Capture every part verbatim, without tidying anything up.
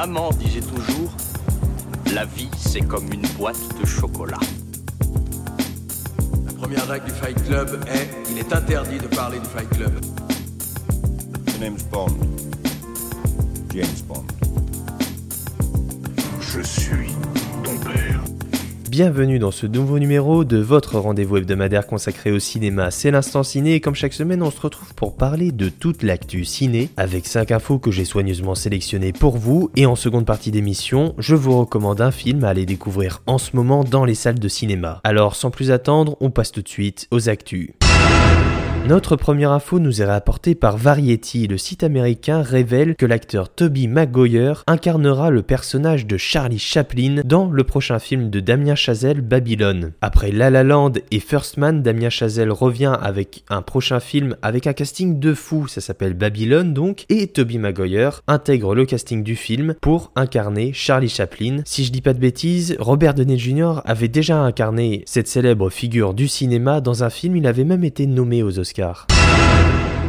Maman disait toujours, la vie c'est comme une boîte de chocolat. La première règle du Fight Club est, il est interdit de parler du Fight Club. The name's Bond. James Bond. Je suis ton père. Bienvenue dans ce nouveau numéro de votre rendez-vous hebdomadaire consacré au cinéma, c'est l'instant ciné et comme chaque semaine on se retrouve pour parler de toute l'actu ciné avec cinq infos que j'ai soigneusement sélectionnées pour vous et en seconde partie d'émission, je vous recommande un film à aller découvrir en ce moment dans les salles de cinéma. Alors sans plus attendre, on passe tout de suite aux actus. Notre première info nous est rapportée par Variety. Le site américain révèle que l'acteur Tobey Maguire incarnera le personnage de Charlie Chaplin dans le prochain film de Damien Chazelle, Babylone. Après La La Land et First Man, Damien Chazelle revient avec un prochain film avec un casting de fou, ça s'appelle Babylone donc, et Tobey Maguire intègre le casting du film pour incarner Charlie Chaplin. Si je dis pas de bêtises, Robert De Niro Junior avait déjà incarné cette célèbre figure du cinéma dans un film, il avait même été nommé aux Oscars. Car...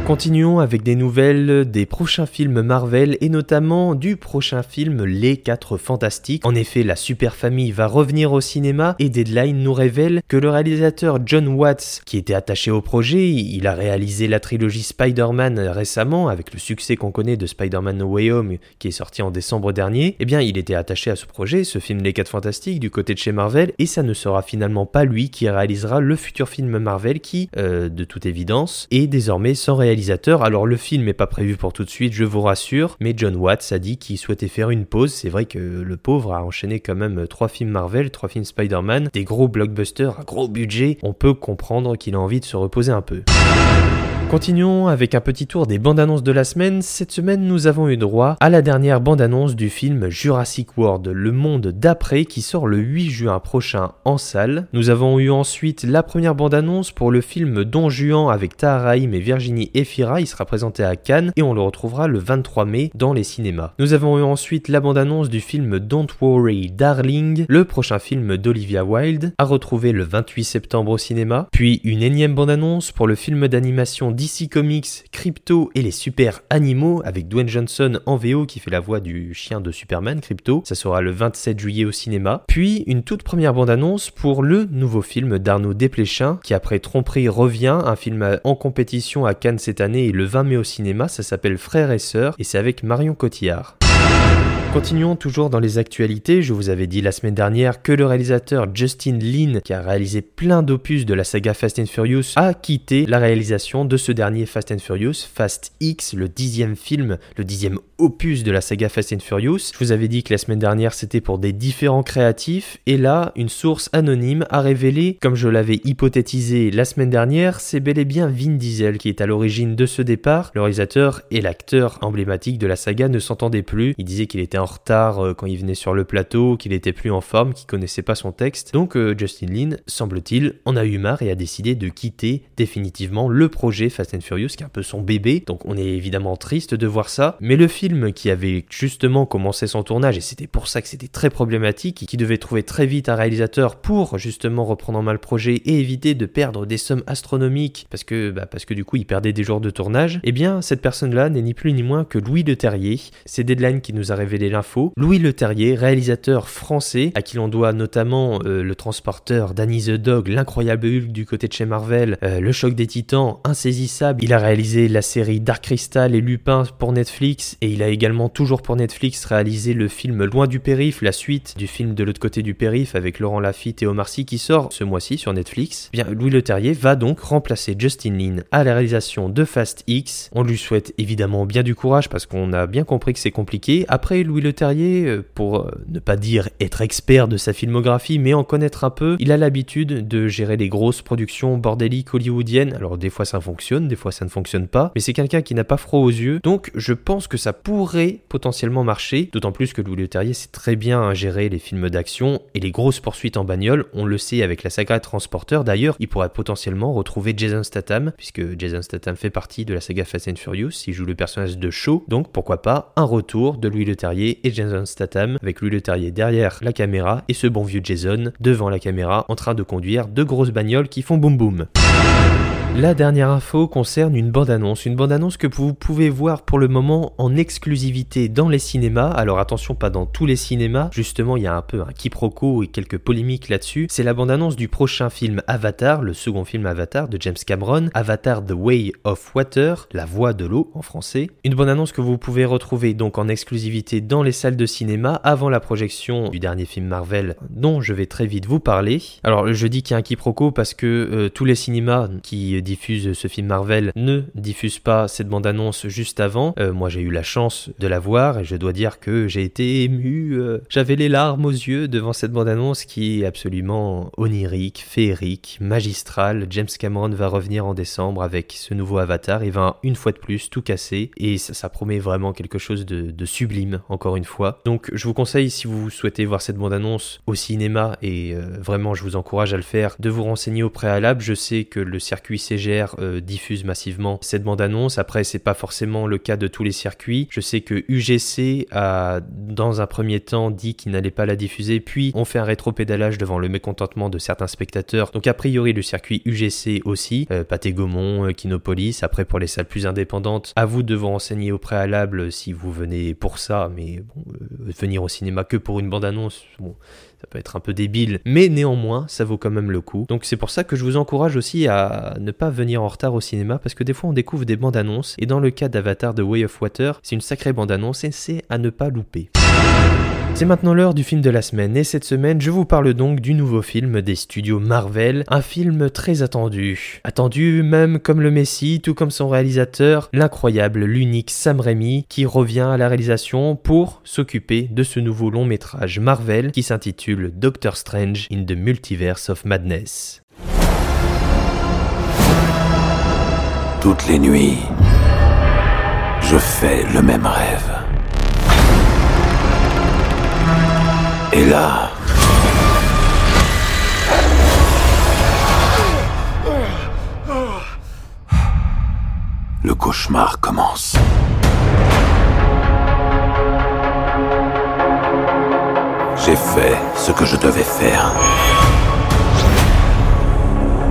Continuons avec des nouvelles des prochains films Marvel et notamment du prochain film Les quatre Fantastiques. En effet, la super famille va revenir au cinéma et Deadline nous révèle que le réalisateur Jon Watts, qui était attaché au projet, il a réalisé la trilogie Spider-Man récemment avec le succès qu'on connaît de Spider-Man No Way Home qui est sorti en décembre dernier. Eh bien, il était attaché à ce projet, ce film Les quatre Fantastiques du côté de chez Marvel et ça ne sera finalement pas lui qui réalisera le futur film Marvel qui, euh, de toute évidence, est désormais sans réaliser. Alors le film n'est pas prévu pour tout de suite, je vous rassure, mais Jon Watts a dit qu'il souhaitait faire une pause. C'est vrai que le pauvre a enchaîné quand même trois films Marvel, trois films Spider-Man, des gros blockbusters, un gros budget. On peut comprendre qu'il a envie de se reposer un peu. Continuons avec un petit tour des bandes-annonces de la semaine. Cette semaine, nous avons eu droit à la dernière bande-annonce du film Jurassic World, Le Monde d'après, qui sort le huit juin prochain en salle. Nous avons eu ensuite la première bande-annonce pour le film Don Juan avec Tahar Rahim et Virginie Efira. Il sera présenté à Cannes et on le retrouvera le vingt-trois mai dans les cinémas. Nous avons eu ensuite la bande-annonce du film Don't Worry Darling, le prochain film d'Olivia Wilde, à retrouver le vingt-huit septembre au cinéma. Puis une énième bande-annonce pour le film d'animation D C Comics, Krypto et les super animaux avec Dwayne Johnson en V O qui fait la voix du chien de Superman, Krypto. Ça sera le vingt-sept juillet au cinéma. Puis une toute première bande-annonce pour le nouveau film d'Arnaud Desplechin qui après Tromperie revient, un film en compétition à Cannes cette année et le vingt mai au cinéma. Ça s'appelle Frères et Sœurs et c'est avec Marion Cotillard. Continuons toujours dans les actualités, je vous avais dit la semaine dernière que le réalisateur Justin Lin, qui a réalisé plein d'opus de la saga Fast and Furious, a quitté la réalisation de ce dernier Fast and Furious, Fast X, le dixième film, le dixième opus de la saga Fast and Furious. Je vous avais dit que la semaine dernière c'était pour des différents créatifs, et là, une source anonyme a révélé, comme je l'avais hypothétisé la semaine dernière, c'est bel et bien Vin Diesel qui est à l'origine de ce départ. Le réalisateur et l'acteur emblématique de la saga ne s'entendaient plus, il disait qu'il était en retard quand il venait sur le plateau, qu'il était plus en forme, qu'il connaissait pas son texte. Donc Justin Lin, semble-t-il, en a eu marre et a décidé de quitter définitivement le projet Fast and Furious, qui est un peu son bébé. Donc on est évidemment triste de voir ça, mais le film qui avait justement commencé son tournage, et c'était pour ça que c'était très problématique, et qui devait trouver très vite un réalisateur pour justement reprendre en main le projet et éviter de perdre des sommes astronomiques, parce que, bah, parce que du coup il perdait des jours de tournage, et bien cette personne-là n'est ni plus ni moins que Louis Leterrier. C'est Deadline qui nous a révélé l'info. Louis Leterrier, réalisateur français, à qui l'on doit notamment euh, Le Transporteur, Danny the Dog, L'Incroyable Hulk du côté de chez Marvel, euh, Le Choc des Titans, Insaisissable. Il a réalisé la série Dark Crystal et Lupin pour Netflix, et il a également, toujours pour Netflix, réalisé le film Loin du Périph', la suite du film De l'autre côté du Périph' avec Laurent Lafitte et Omar Sy qui sort ce mois-ci sur Netflix. Bien, Louis Leterrier va donc remplacer Justin Lin à la réalisation de Fast X. On lui souhaite évidemment bien du courage parce qu'on a bien compris que c'est compliqué. Après, Louis Leterrier, pour ne pas dire être expert de sa filmographie, mais en connaître un peu, il a l'habitude de gérer les grosses productions bordéliques hollywoodiennes. Alors des fois ça fonctionne, des fois ça ne fonctionne pas, mais c'est quelqu'un qui n'a pas froid aux yeux, donc je pense que ça pourrait potentiellement marcher, d'autant plus que Louis Leterrier sait très bien gérer les films d'action et les grosses poursuites en bagnole. On le sait avec la saga Transporteur d'ailleurs, il pourrait potentiellement retrouver Jason Statham, puisque Jason Statham fait partie de la saga Fast and Furious, il joue le personnage de Shaw, donc pourquoi pas un retour de Louis Leterrier et Jason Statham avec Louis Leterrier derrière la caméra et ce bon vieux Jason devant la caméra en train de conduire deux grosses bagnoles qui font boum boum. La dernière info concerne une bande-annonce, une bande-annonce que vous pouvez voir pour le moment en exclusivité dans les cinémas. Alors attention, pas dans tous les cinémas, justement il y a un peu un quiproquo et quelques polémiques là-dessus. C'est la bande-annonce du prochain film Avatar, le second film Avatar de James Cameron, Avatar The Way of Water, La Voie de l'eau en français. Une bande-annonce que vous pouvez retrouver donc en exclusivité dans les salles de cinéma avant la projection du dernier film Marvel dont je vais très vite vous parler. Alors je dis qu'il y a un quiproquo parce que euh, tous les cinémas qui diffuse ce film Marvel ne diffuse pas cette bande-annonce juste avant. Euh, moi j'ai eu la chance de la voir et je dois dire que j'ai été ému, euh, j'avais les larmes aux yeux devant cette bande-annonce qui est absolument onirique, féerique, magistrale. James Cameron va revenir en décembre avec ce nouveau Avatar, il va une fois de plus tout casser et ça, ça promet vraiment quelque chose de, de sublime encore une fois. Donc je vous conseille, si vous souhaitez voir cette bande-annonce au cinéma, et euh, vraiment je vous encourage à le faire, de vous renseigner au préalable. Je sais que le circuit C G R euh, diffuse massivement cette bande-annonce. Après, c'est pas forcément le cas de tous les circuits. Je sais que U G C a, dans un premier temps, dit qu'il n'allait pas la diffuser, puis on fait un rétropédalage devant le mécontentement de certains spectateurs. Donc, a priori, le circuit U G C aussi, euh, Pathé Gaumont, euh, Kinopolis. Après, pour les salles plus indépendantes, à vous de vous renseigner au préalable si vous venez pour ça, mais bon, euh, venir au cinéma que pour une bande-annonce, bon, ça peut être un peu débile, mais néanmoins, ça vaut quand même le coup. Donc, c'est pour ça que je vous encourage aussi à ne pas venir en retard au cinéma, parce que des fois on découvre des bandes annonces, et dans le cas d'Avatar de Way of Water, c'est une sacrée bande annonce et c'est à ne pas louper. C'est maintenant l'heure du film de la semaine, et cette semaine je vous parle donc du nouveau film des studios Marvel, un film très attendu. Attendu même comme le Messie, tout comme son réalisateur, l'incroyable, l'unique Sam Raimi, qui revient à la réalisation pour s'occuper de ce nouveau long métrage Marvel qui s'intitule Doctor Strange in the Multiverse of Madness. Toutes les nuits, je fais le même rêve. Et là, le cauchemar commence. J'ai fait ce que je devais faire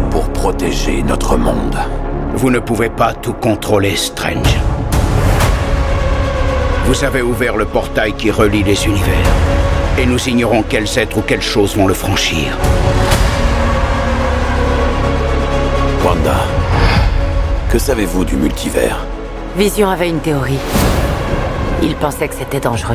pour protéger notre monde. Vous ne pouvez pas tout contrôler, Strange. Vous avez ouvert le portail qui relie les univers. Et nous ignorons quels êtres ou quelles choses vont le franchir. Wanda, que savez-vous du multivers ? Vision avait une théorie. Il pensait que c'était dangereux.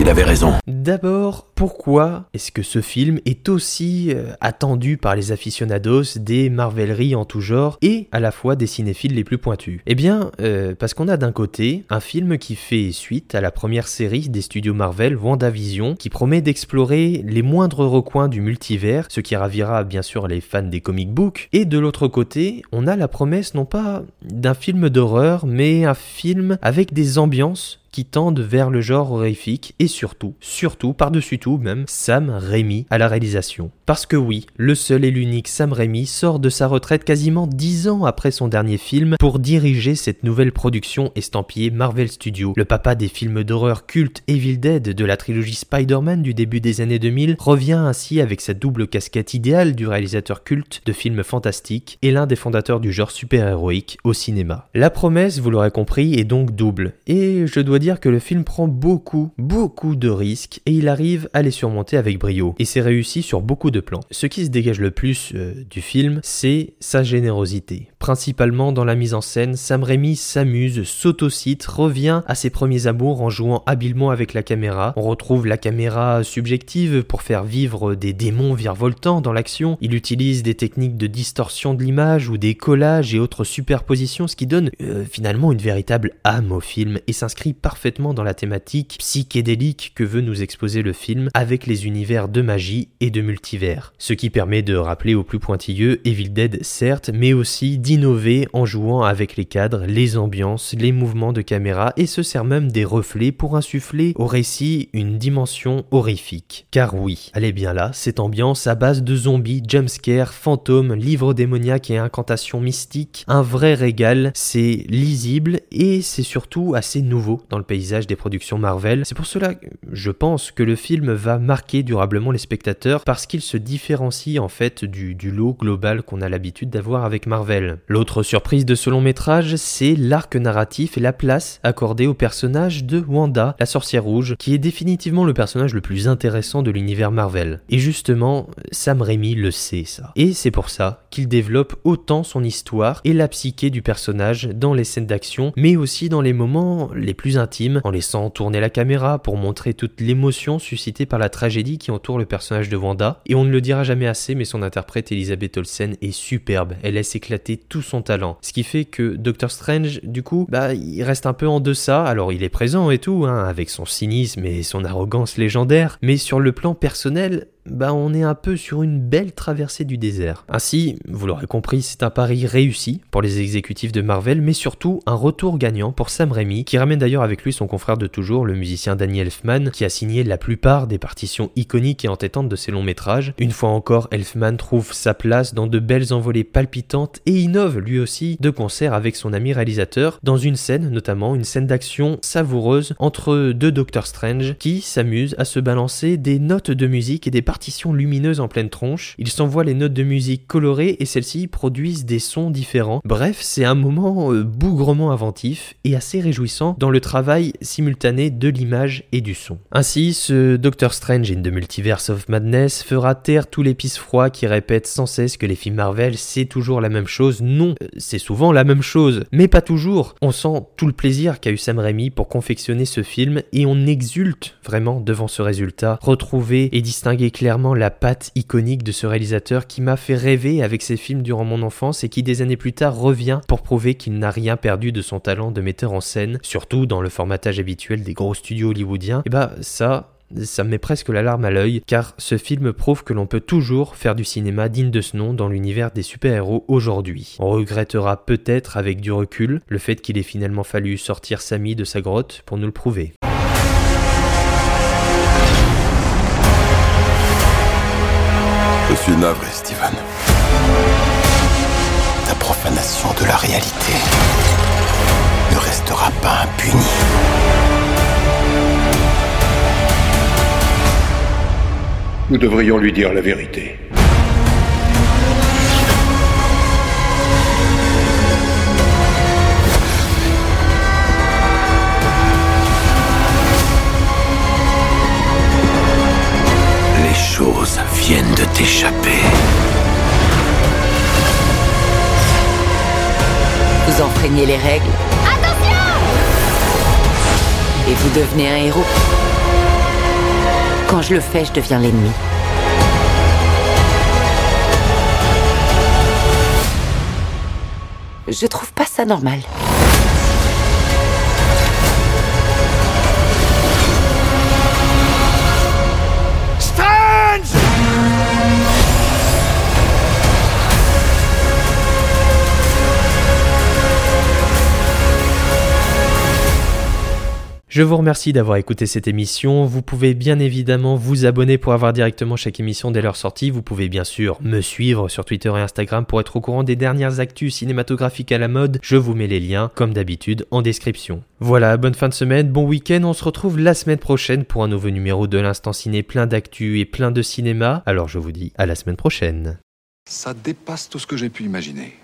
Il avait raison. D'abord, pourquoi est-ce que ce film est aussi euh, attendu par les aficionados des Marveleries en tout genre et à la fois des cinéphiles les plus pointus ? Eh bien, euh, parce qu'on a d'un côté un film qui fait suite à la première série des studios Marvel, WandaVision, qui promet d'explorer les moindres recoins du multivers, ce qui ravira bien sûr les fans des comic books. Et de l'autre côté, on a la promesse non pas d'un film d'horreur, mais un film avec des ambiances qui tendent vers le genre horrifique, et surtout, surtout, par-dessus tout même, Sam Raimi à la réalisation. Parce que oui, le seul et l'unique Sam Raimi sort de sa retraite quasiment dix ans après son dernier film pour diriger cette nouvelle production estampillée Marvel Studios. Le papa des films d'horreur culte Evil Dead de la trilogie Spider-Man du début des années deux mille revient ainsi avec sa double casquette idéale du réalisateur culte de films fantastiques et l'un des fondateurs du genre super-héroïque au cinéma. La promesse, vous l'aurez compris, est donc double, et je dois dire que le film prend beaucoup, beaucoup de risques et il arrive à les surmonter avec brio. Et c'est réussi sur beaucoup de plans. Ce qui se dégage le plus euh, du film, c'est sa générosité. Principalement dans la mise en scène, Sam Raimi s'amuse, s'autocite, revient à ses premiers amours en jouant habilement avec la caméra. On retrouve la caméra subjective pour faire vivre des démons virevoltants dans l'action. Il utilise des techniques de distorsion de l'image ou des collages et autres superpositions, ce qui donne euh, finalement une véritable âme au film et s'inscrit par parfaitement dans la thématique psychédélique que veut nous exposer le film avec les univers de magie et de multivers. Ce qui permet de rappeler au plus pointilleux Evil Dead certes, mais aussi d'innover en jouant avec les cadres, les ambiances, les mouvements de caméra et se sert même des reflets pour insuffler au récit une dimension horrifique. Car oui, elle est bien là, cette ambiance à base de zombies, jumpscares, fantômes, livres démoniaques et incantations mystiques, un vrai régal, c'est lisible et c'est surtout assez nouveau dans le paysage des productions Marvel. C'est pour cela, je pense, que le film va marquer durablement les spectateurs parce qu'il se différencie en fait du, du lot global qu'on a l'habitude d'avoir avec Marvel. L'autre surprise de ce long métrage, c'est l'arc narratif et la place accordée au personnage de Wanda, la sorcière rouge, qui est définitivement le personnage le plus intéressant de l'univers Marvel. Et justement, Sam Raimi le sait ça. Et c'est pour ça qu'il développe autant son histoire et la psyché du personnage dans les scènes d'action, mais aussi dans les moments les plus intimes, en laissant tourner la caméra pour montrer toute l'émotion suscitée par la tragédie qui entoure le personnage de Wanda. Et on ne le dira jamais assez, mais son interprète Elisabeth Olsen est superbe, elle laisse éclater tout son talent. Ce qui fait que Doctor Strange, du coup, bah il reste un peu en deçà, alors il est présent et tout, hein, avec son cynisme et son arrogance légendaire, mais sur le plan personnel, bah on est un peu sur une belle traversée du désert. Ainsi, vous l'aurez compris, c'est un pari réussi pour les exécutifs de Marvel, mais surtout un retour gagnant pour Sam Raimi, qui ramène d'ailleurs avec lui son confrère de toujours, le musicien Danny Elfman, qui a signé la plupart des partitions iconiques et entêtantes de ses longs métrages. Une fois encore, Elfman trouve sa place dans de belles envolées palpitantes et innove lui aussi de concert avec son ami réalisateur, dans une scène notamment, une scène d'action savoureuse entre deux Doctor Strange qui s'amusent à se balancer des notes de musique et des partition lumineuse en pleine tronche, ils s'envoient les notes de musique colorées et celles-ci produisent des sons différents. Bref, c'est un moment bougrement inventif et assez réjouissant dans le travail simultané de l'image et du son. Ainsi, ce Doctor Strange in the Multiverse of Madness fera taire tous les pisse froids qui répètent sans cesse que les films Marvel c'est toujours la même chose. Non, c'est souvent la même chose, mais pas toujours. On sent tout le plaisir qu'a eu Sam Raimi pour confectionner ce film et on exulte vraiment devant ce résultat, retrouver et distinguer clairement la patte iconique de ce réalisateur qui m'a fait rêver avec ses films durant mon enfance et qui des années plus tard revient pour prouver qu'il n'a rien perdu de son talent de metteur en scène, surtout dans le formatage habituel des gros studios hollywoodiens. Et bah ça... ça me met presque la larme à l'œil, car ce film prouve que l'on peut toujours faire du cinéma digne de ce nom dans l'univers des super-héros aujourd'hui. On regrettera peut-être avec du recul le fait qu'il ait finalement fallu sortir Sammy de sa grotte pour nous le prouver. Je suis navré, Steven. Ta profanation de la réalité ne restera pas impunie. Nous devrions lui dire la vérité. Viennent de t'échapper. Vous enfreignez les règles. Attention! Et vous devenez un héros. Quand je le fais, je deviens l'ennemi. Je trouve pas ça normal. Je vous remercie d'avoir écouté cette émission, vous pouvez bien évidemment vous abonner pour avoir directement chaque émission dès leur sortie, vous pouvez bien sûr me suivre sur Twitter et Instagram pour être au courant des dernières actus cinématographiques à la mode, je vous mets les liens, comme d'habitude, en description. Voilà, bonne fin de semaine, bon week-end, on se retrouve la semaine prochaine pour un nouveau numéro de l'Instant Ciné plein d'actu et plein de cinéma, alors je vous dis à la semaine prochaine. Ça dépasse tout ce que j'ai pu imaginer.